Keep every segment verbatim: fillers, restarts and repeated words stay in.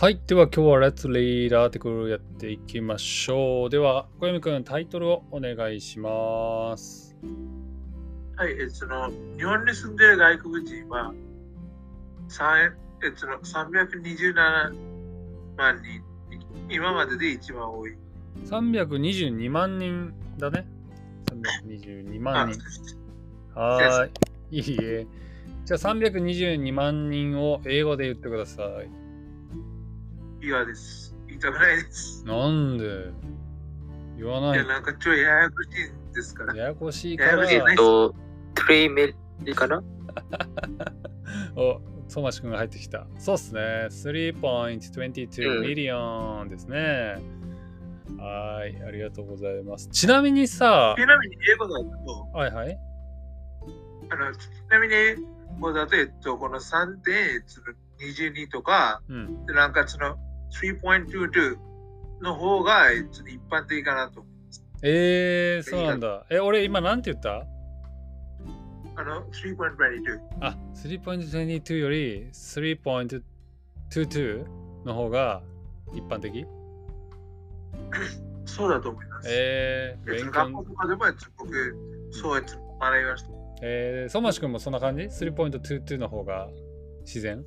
はい。では今日は Let's Read Article やっていきましょう。では、小読くん、タイトルをお願いします。はい。えその日本に住んでいる外国人はえそのさんびゃくにじゅうななまんにん、今までで一番多い。さんびゃくにじゅうにまんにんだね。さんびゃくにじゅうにまんにん。はい。いいえ。じゃあさんびゃくにじゅうにまんにんを英語で言ってください。言わです。言いたくないです。なんで言わない？いや、なんかちょいややこしいですから。ややこしいから。えっと、スリーミリかなお、ソマシ君が入ってきた。そうっすね。スリーポイントにじゅうにミリオンですね。うん、はい、ありがとうございます。ちなみにさ、ちなみに英語だと、はいはい。あの、ちなみに英語だと、えっと、この さんてんにじゅうに とか、うん、なんかその、スリーポイントにじゅうに の方が一般的かなと思います。えー、そうなんだ。え、俺今なんて言った？あの、スリーポイントにじゅうに。あ、スリーポイントにじゅうに より スリーポイントにじゅうに の方が一般的？そうだと思います。えー、勉強。学校とかでも僕、そうやって学びました。えー、ソマシ君もそんな感じ？ スリーポイントにじゅうに の方が自然？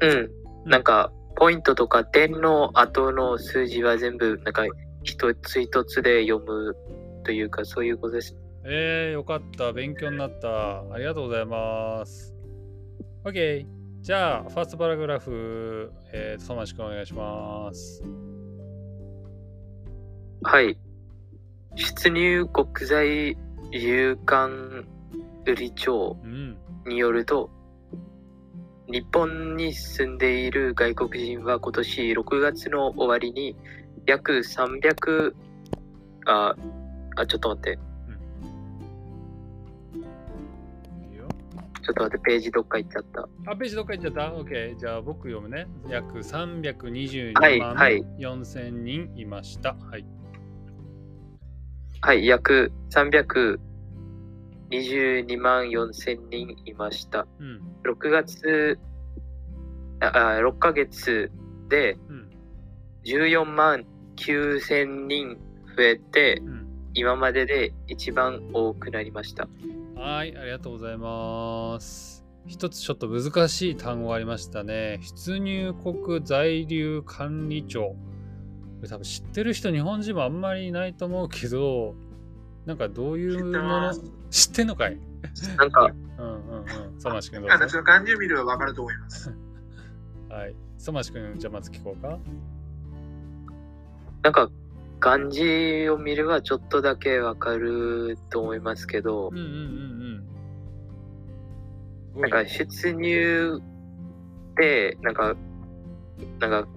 うん。なんかポイントとか点の後の数字は全部なんか一つ一つで読むというかそういうことです。えー、よかった。勉強になった。ありがとうございます。OK。じゃあファーストパラグラフ、えー、ソマシ君お願いします。はい。出入国在有観売庁によると。うん、日本に住んでいる外国人は今年ろくがつの終わりに約さんびゃく、あ、あ、ちょっと待って。うん、いいよ。ちょっと待って、ページどっか行っちゃった。あ、ページどっか行っちゃった。オッケー。じゃあ僕読むね。約さんびゃくにじゅうにまんよんせんにんいました。はい。はい、約さんびゃくにじゅうにまんよんせんにんいました。うん、ろくがつ、あ、ろっかげつでじゅうよんまんきゅうせんにん増えて、うん、今までで一番多くなりました。はい、ありがとうございます。一つちょっと難しい単語がありましたね。出入国在留管理庁。これ多分知ってる人、日本人もあんまりいないと思うけど、なんかどういうもの知ってんのかい？なんか、うんうんうん。ソマシ君どうぞ。なんかその漢字を見ればわかると思います。はい。ソマシ君じゃあまず聞こうか。なんか漢字を見ればちょっとだけわかると思いますけど、うんうんうんうん。なんか出入ってなんかなんか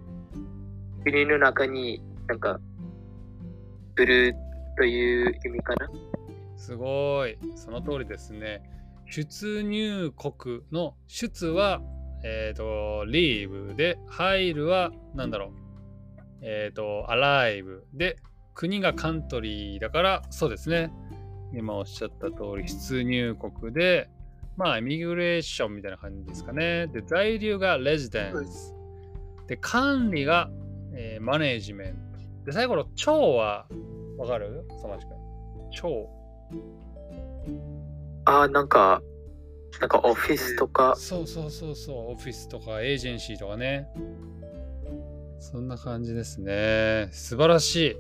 国の中になんかブルーという意味かな。すごい、その通りですね。出入国の出はえっ、ー、とリーブで、入るはなんだろう、えっ、ー、とアライブで、国がカントリーだから、そうですね。今おっしゃった通り出入国で、まあイミグレーションみたいな感じですかね。で在留がレジデンスで、管理が、えー、マネジメントで、最後の庁はわかる？そのしか。超。ああ、なんか、なんかオフィスとか。そうそうそうそう、オフィスとかエージェンシーとかね。そんな感じですね。素晴らしい。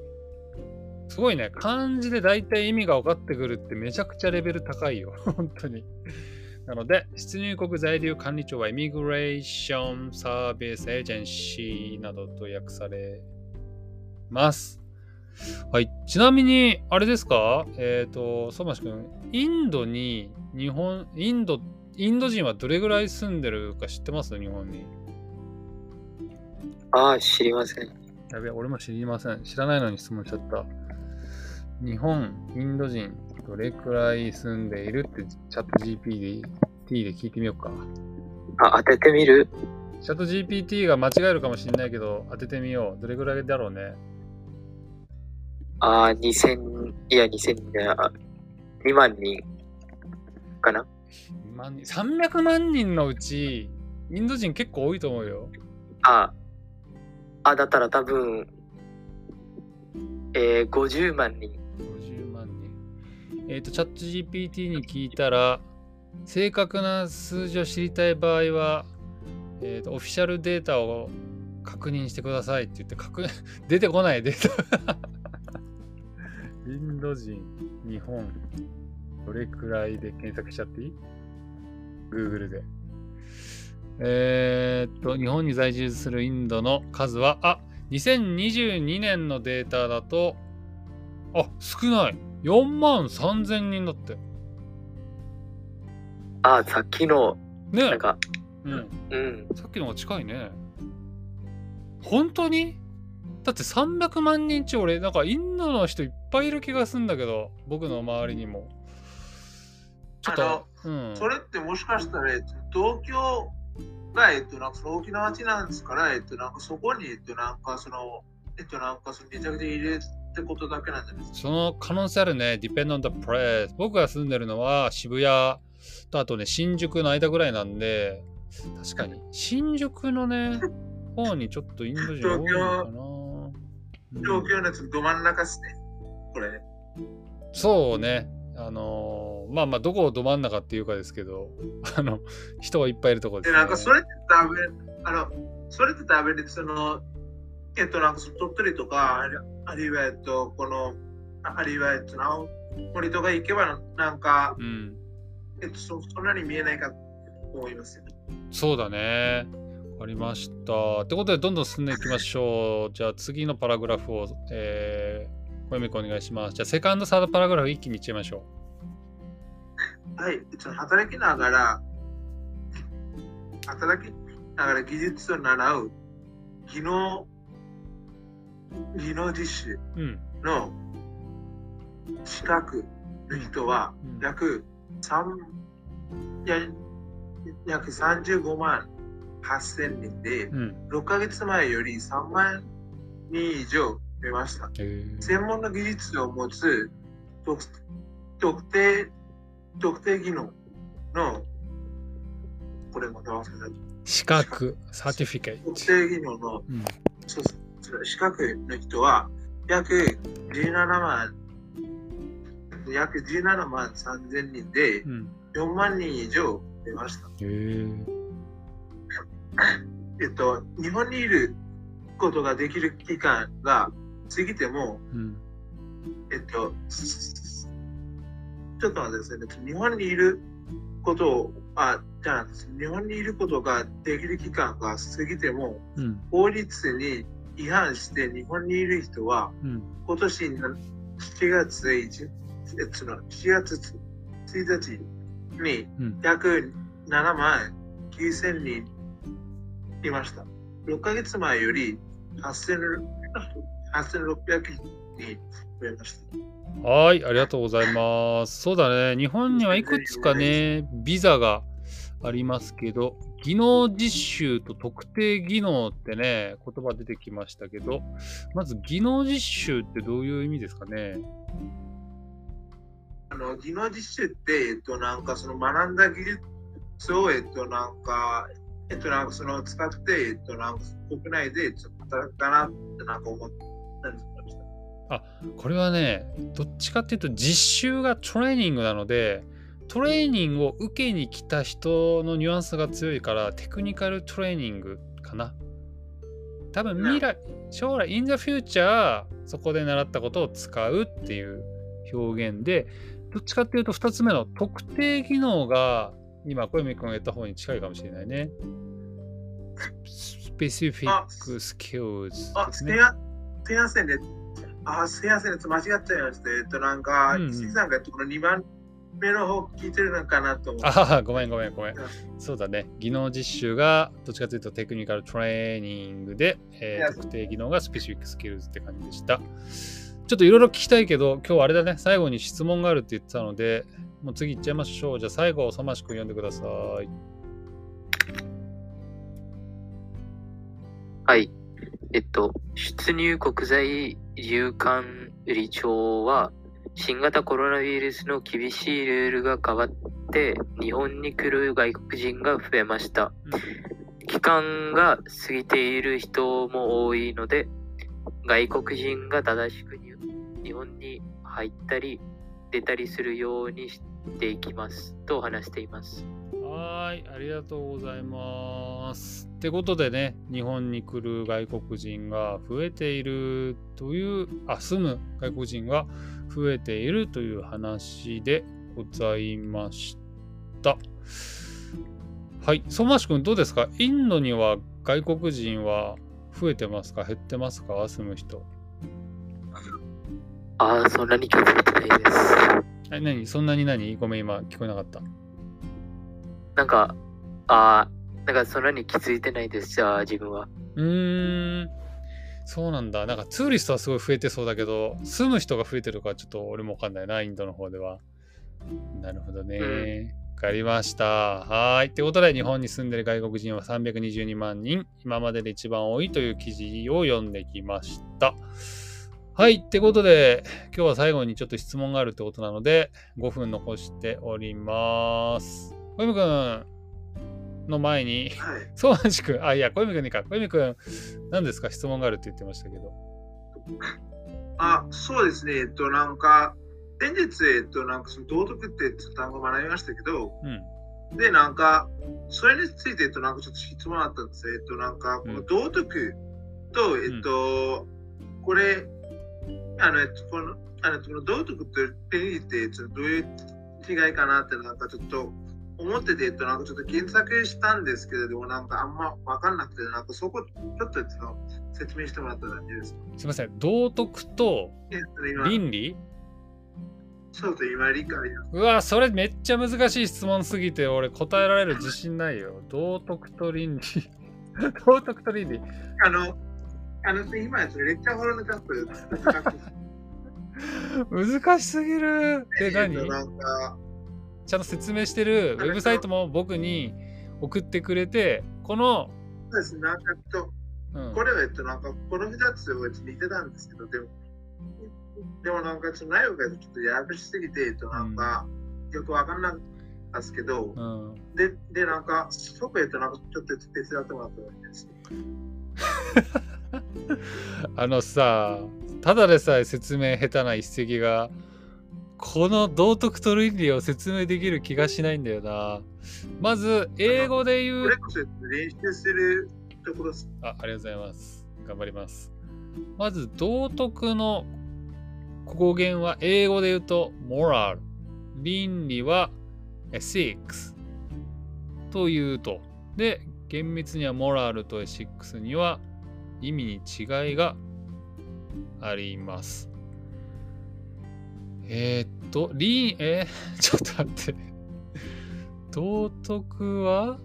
すごいね。漢字で大体意味が分かってくるってめちゃくちゃレベル高いよ。本当に。なので、出入国在留管理庁はイミグレーションサービスエージェンシーなどと訳されます。はい、ちなみにあれですか、えっ、ー、とソマシ君、インドに日本インドインド人はどれぐらい住んでるか知ってます？日本に。ああ、知りません。やべ、俺も知りません。知らないのに質問しちゃった。日本インド人どれくらい住んでいるってチャット ジーピーティー で聞いてみようか。あ、当ててみる？チャット ジーピーティー が間違えるかもしれないけど当ててみよう。どれくらいだろうね。あー、にせん、いや、にせん、にまんにんかな？さんびゃくまんにんのうち、インド人結構多いと思うよ。ああ、だったら多分、えー、ごじゅうまんにん。ごじゅうまんにん。えっと、チャット ジーピーティー に聞いたら、正確な数字を知りたい場合は、えーと、オフィシャルデータを確認してくださいって言って、確認出てこないデータ。インド人、日本、どれくらいで検索しちゃっていい？ Google で。えー、っと、日本に在住するインドの数は、あ、にせんにじゅうにねんのデータだと、あ、少ない。よんまんさんぜんにんだって。あ、さっきの、ね、なんか、うん、うん。さっきのが近いね。本当に？だってさんびゃくまんにんち、俺なんかインドの人いっぱいいる気がするんだけど、僕の周りにも。ちょっと、うん、それってもしかしたら、えっと、東京が、えっと、なんか大きな町なんですから、えっと、なんかそこに、えっと、なんかその、えっと、なんかそのめちゃくちゃ入れるってことだけなんじゃないですか。その可能性あるね、depend on the place。僕が住んでるのは渋谷とあとね、新宿の間ぐらいなんで、確かに新宿のね、方にちょっとインド人多いのかな。東京のやつど真ん中っすね、これ。そうね、あのー、まあまあどこをど真ん中っていうかですけど、あの人はいっぱいいるとこです、ね。でなんかそれってダメ、あのそれってダメで、そのえっとなんかその鳥取とかあるいはえっとこのあるいはえっと青森とか行けばなんか、うん、えっと そ, そんなに見えないかと思いますよ。そうだね。ありました。ってことでどんどん進んでいきましょう。じゃあ次のパラグラフを、えー、小読み子お願いします。じゃあセカンドサードパラグラフ一気にいっちゃいましょう。はい。働きながら働きながら技術を習う技能技能実習の資格の人は約さんじゅうごまんはっせんにんで、うん、ろっかげつまえよりさんまんにん以上増えました。専門の技術を持つ特、特定、特定技能のこれまた忘れた資格、サーティフィケート特定技能の、うん、そうそう資格の人は約じゅうななまん約じゅうななまんさんぜんにんで、うん、よんまんにん以上増えました。へー。えっと、日本にいることができる期間が過ぎても、うん、えっとちょっと待ってくださいね。日本にいることをあじゃあ日本にいることができる期間が過ぎても、うん、法律に違反して日本にいる人は、うん、今年しちがつついたちに約ななまんきゅうせんにんいました。ろっかげつまえよりはっせんろっぴゃくにん増えました。はい、ありがとうございます。そうだね、日本にはいくつかね、ビザがありますけど、技能実習と特定技能ってね、言葉出てきましたけど、まず技能実習ってどういう意味ですかね。あの技能実習って、えっと、なんかその学んだ技術を、えっと、なんか、えっと、なんかその使って、えっと、なんか国内でちょっと働くかなってなんか思ったりしました。あ、これはね、どっちかっていうと実習がトレーニングなので、トレーニングを受けに来た人のニュアンスが強いから、テクニカルトレーニングかな。多分未来、将来、in the future、そこで習ったことを使うっていう表現で、どっちかっていうとふたつめの特定技能が、今小泉君が言った方に近いかもしれないね。スペシフィックスキルズ。あ、すみませんね。あ、すみませんね。間違っちゃいました。えっと、なんか、石井さんがこのにばんめの方聞いてるのかなと思って。あ、ごめんごめんごめん。そうだね。技能実習が、どっちかというとテクニカルトレーニングで、えー、特定技能がスペシフィックスキルズって感じでした。ちょっといろいろ聞きたいけど、今日あれだね、最後に質問があるって言ってたので、もう次行っちゃいましょう。じゃあ最後、おさましく読んでください。はい。えっと、出入国在留管理庁は、新型コロナウイルスの厳しいルールが変わって、日本に来る外国人が増えました。期間が過ぎている人も多いので、外国人が正しくに日本に入ったり出たりするようにしていきますと話しています。はい、ありがとうございます。ってことでね、日本に来る外国人が増えているというあ住む外国人が増えているという話でございました。はい、相馬市君どうですか？インドには外国人は増えてますか、減ってますか？住む人。ああ、そんなに聞こえてないです。え、何？そんなに何？ごめん、今聞こえなかった。なんか、ああ、なんかそんなに気づいてないです、じゃあ自分は。うーん、そうなんだ。なんかツーリストはすごい増えてそうだけど、住む人が増えてるかちょっと俺もわかんないな、インドの方では。なるほどね。うん、わかりました。はい、ということで、日本に住んでいる外国人はさんびゃくにじゅうにまんにん、今までで一番多いという記事を読んできました。はい、ってことで今日は最後にちょっと質問があるってことなのでごふん残しております。小泉くんの前に、はい、そうなしくん、あ、いや小泉くんにか、小泉くん何ですか、質問があるって言ってましたけど。あ、そうですね、えっとなんか先日、えっと、なんかその道徳って単語を学びましたけど、うん、で、なんか、それについて、えっと、なんかちょっと質問あったんですよ。えっと、なんか、この道徳と、うん、えっと、これ、あの、えっと、この、あの、この道徳と倫理って、どういう違いかなって、なんかちょっと思ってて、えっと、なんかちょっと検索したんですけれども、なんかあんま分かんなくて、なんかそこ、ちょっと、えっと、説明してもらったらいいですか。すみません、道徳と倫理、えっとちょっと今理解。うわ、それめっちゃ難しい質問すぎて俺答えられる自信ないよ。道徳と倫理道徳と倫理、あのあの今やつレッチャーホロのカップ難しすぎる。で、何、ちゃんと説明してるウェブサイトも僕に送ってくれて、このそうです、なんかと、うん、これはえっとなんかこのふたつを似てたんですけど、でもでもなんかちょっと内容がちょっとややこしすぎて、なんかよくわかんなかったですけど、うん、で、で、なんか、そこへとなんかちょっと手伝ってもらったわけです。あのさ、ただでさえ説明下手な一席が、この道徳と倫理を説明できる気がしないんだよな。まず、英語で言う。これこそ練習するところです。あ、ありがとうございます。頑張ります。まず、道徳の語源は英語で言うと moral、 倫理は ethics というと、で厳密には moral と ethics には意味に違いがあります。えー、っと倫えー、ちょっと待って道徳は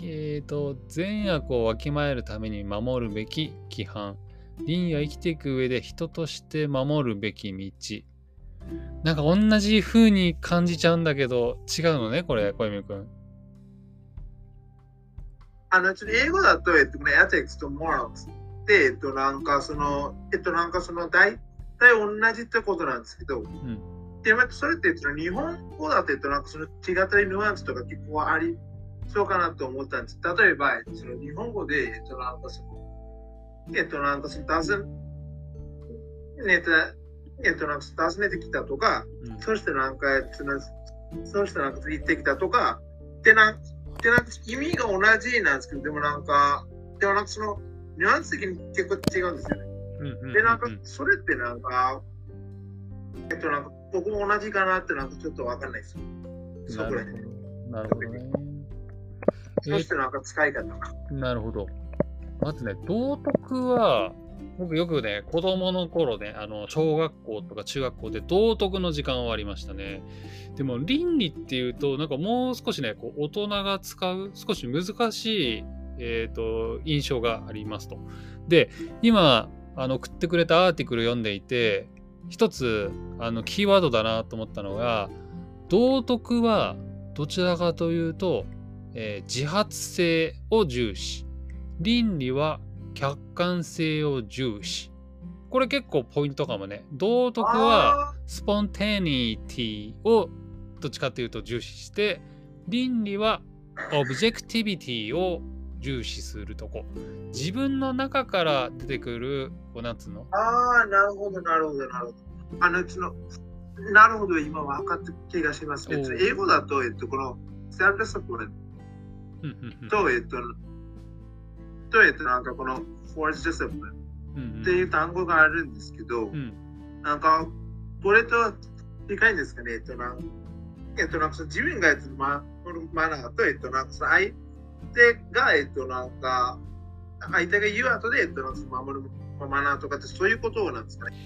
えー、っと善悪をわきまえるために守るべき規範、倫理は生きていく上で人として守るべき道。なんか同じ風に感じちゃうんだけど違うのね、これ小泉くん。あのちょっと英語だとえっとね、ethics と morals でえっとなんかそのえっとなんかその大体同じってことなんですけど、うん、でもそれってえっと日本語だとえっとなんかその違ったりニュアンスとか結構ありそうかなと思ったんです。例えばその日本語でえっとなんかそのえっとなんかその尋ねて、えっとなんか尋ねてきたとか、うん、そしてなんかそしてなんか言ってきたとか、でなんでなんか意味が同じなんですけど、でもなんかでもなんかそのニュアンス的に結構違うんですよね。うんうんうんうん、でなんかそれってなんかえっとなんか僕も同じかなってなんかちょっとわかんないです。そこら辺。なるほどね。そしてなんか使い方が。なるほど。まずね、道徳は僕よくね、子供の頃ね、あの小学校とか中学校で道徳の時間はありましたね。でも倫理っていうとなんかもう少しね、こう大人が使う少し難しい、えーと、印象がありますと。で、今あの送ってくれたアーティクル読んでいて一つあのキーワードだなと思ったのが、道徳はどちらかというと、えー、自発性を重視、倫理は客観性を重視。これ結構ポイントかもね。道徳はスポンテニティをどっちかというと重視して、倫理はオブジェクティビティを重視するとこ、自分の中から出てくるこうなんつうの、ああ、なるほどなるほどなるほど、あのうちのなるほど、今分かった気がしますけど、英語だと、えっと、このセルフサポートと、えっと、とえっと、なんかこのフォースディシプリンっていう単語があるんですけど、うん、なんかこれと近いんですかね、えっと、なんか、えっと、なんか自分がやってるマナーと、えっと、なんか相手が、えっと、なんか相手が言う後で、えっと、なんか守るマナーとかってそういうことなんですかね。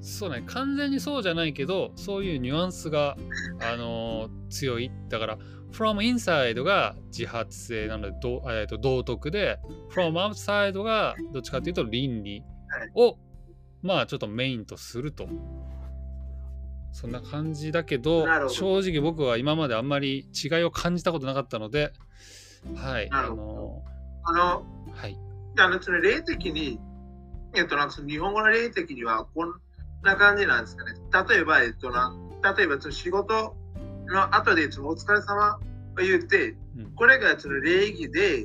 そうね、完全にそうじゃないけど、そういうニュアンスが、あのー、強い。だから、from inside が自発性なので、ど、えーと、道徳で、from outside がどっちかというと倫理を、はい、まあちょっとメインとすると。そんな感じだけど、正直僕は今まであんまり違いを感じたことなかったので、はい。あのー、あの、はい。あの、その例的に、えっと、なんかその日本語の例的には、こんな感じなんですかね。例えば、えっとな、例えばその仕事の後でいつもお疲れ様を言って、うん、これがその礼儀で、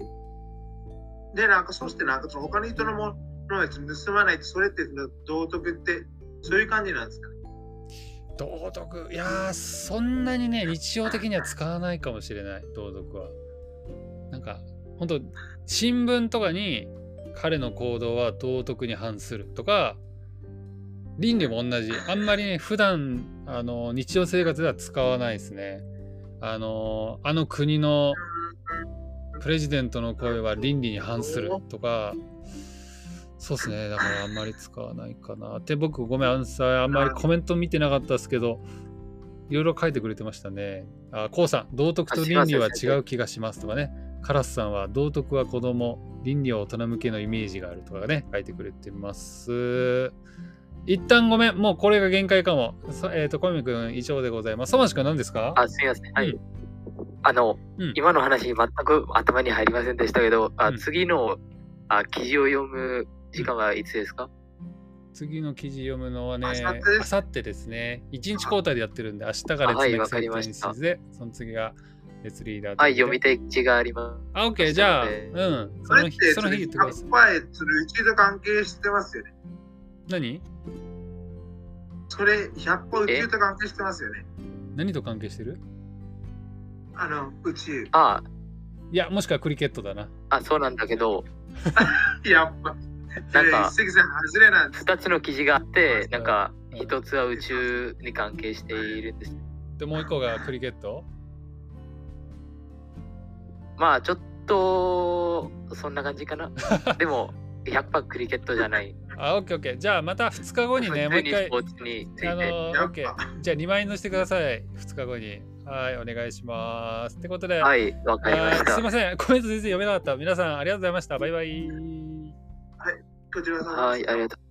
で、なんかそしてなんかその他の人のものを盗まないと、それって道徳ってそういう感じなんですかね。道徳、いやー、そんなにね、日常的には使わないかもしれない、道徳は。なんか、本当新聞とかに彼の行動は道徳に反するとか、倫理も同じ。あんまりね、普段あの日常生活では使わないですね。あのあの国のプレジデントの声は倫理に反するとか、そうですね。だからあんまり使わないかな。で、僕ごめん、あんさ、あんまりコメント見てなかったですけど、いろいろ書いてくれてましたね。あ、こうさん、道徳と倫理は違う気がしますとかね。カラスさんは道徳は子供、倫理は大人向けのイメージがあるとかね、書いてくれてます。一旦ごめん、もうこれが限界かも。えっ、ー、と、小泉くん以上でございます。そましくん何ですか？あ、すみません。はい。うん、あの、うん、今の話全く頭に入りませんでしたけど、あ、うん、次のあ記事を読む時間はいつですか？次の記事読むのはね、あさってですね。一日交代でやってるんで、明日からですね、はい、センテンスで、その次が列リーダーで。はい、読み手地があります。あ、オッケー、じゃあ、うん。その日、その日言ってください。前、それうちと関係してますよね。何？それひゃっぽん宇宙と関係してますよね。何と関係してる？あの宇宙。ああ。いや、もしくはクリケットだな。あ、そうなんだけど。やっぱ。なんかふたつの記事があって、なんかひとつは宇宙に関係しているんです。で、もういっこがクリケット？まあちょっとそんな感じかな。でも。ひゃくパーセント クリケットじゃない。あ、オッケーオッケー。じゃあまたふつかごにね、もう一回。あのー、オッケー。じゃあにまい乗せてください。ふつかごに。はい、お願いします。ってことで、はい、わかりました。すいません、コメント全然読めなかった。皆さんありがとうございました。バイバイ。はい、こちらさん。はい、ありがとう。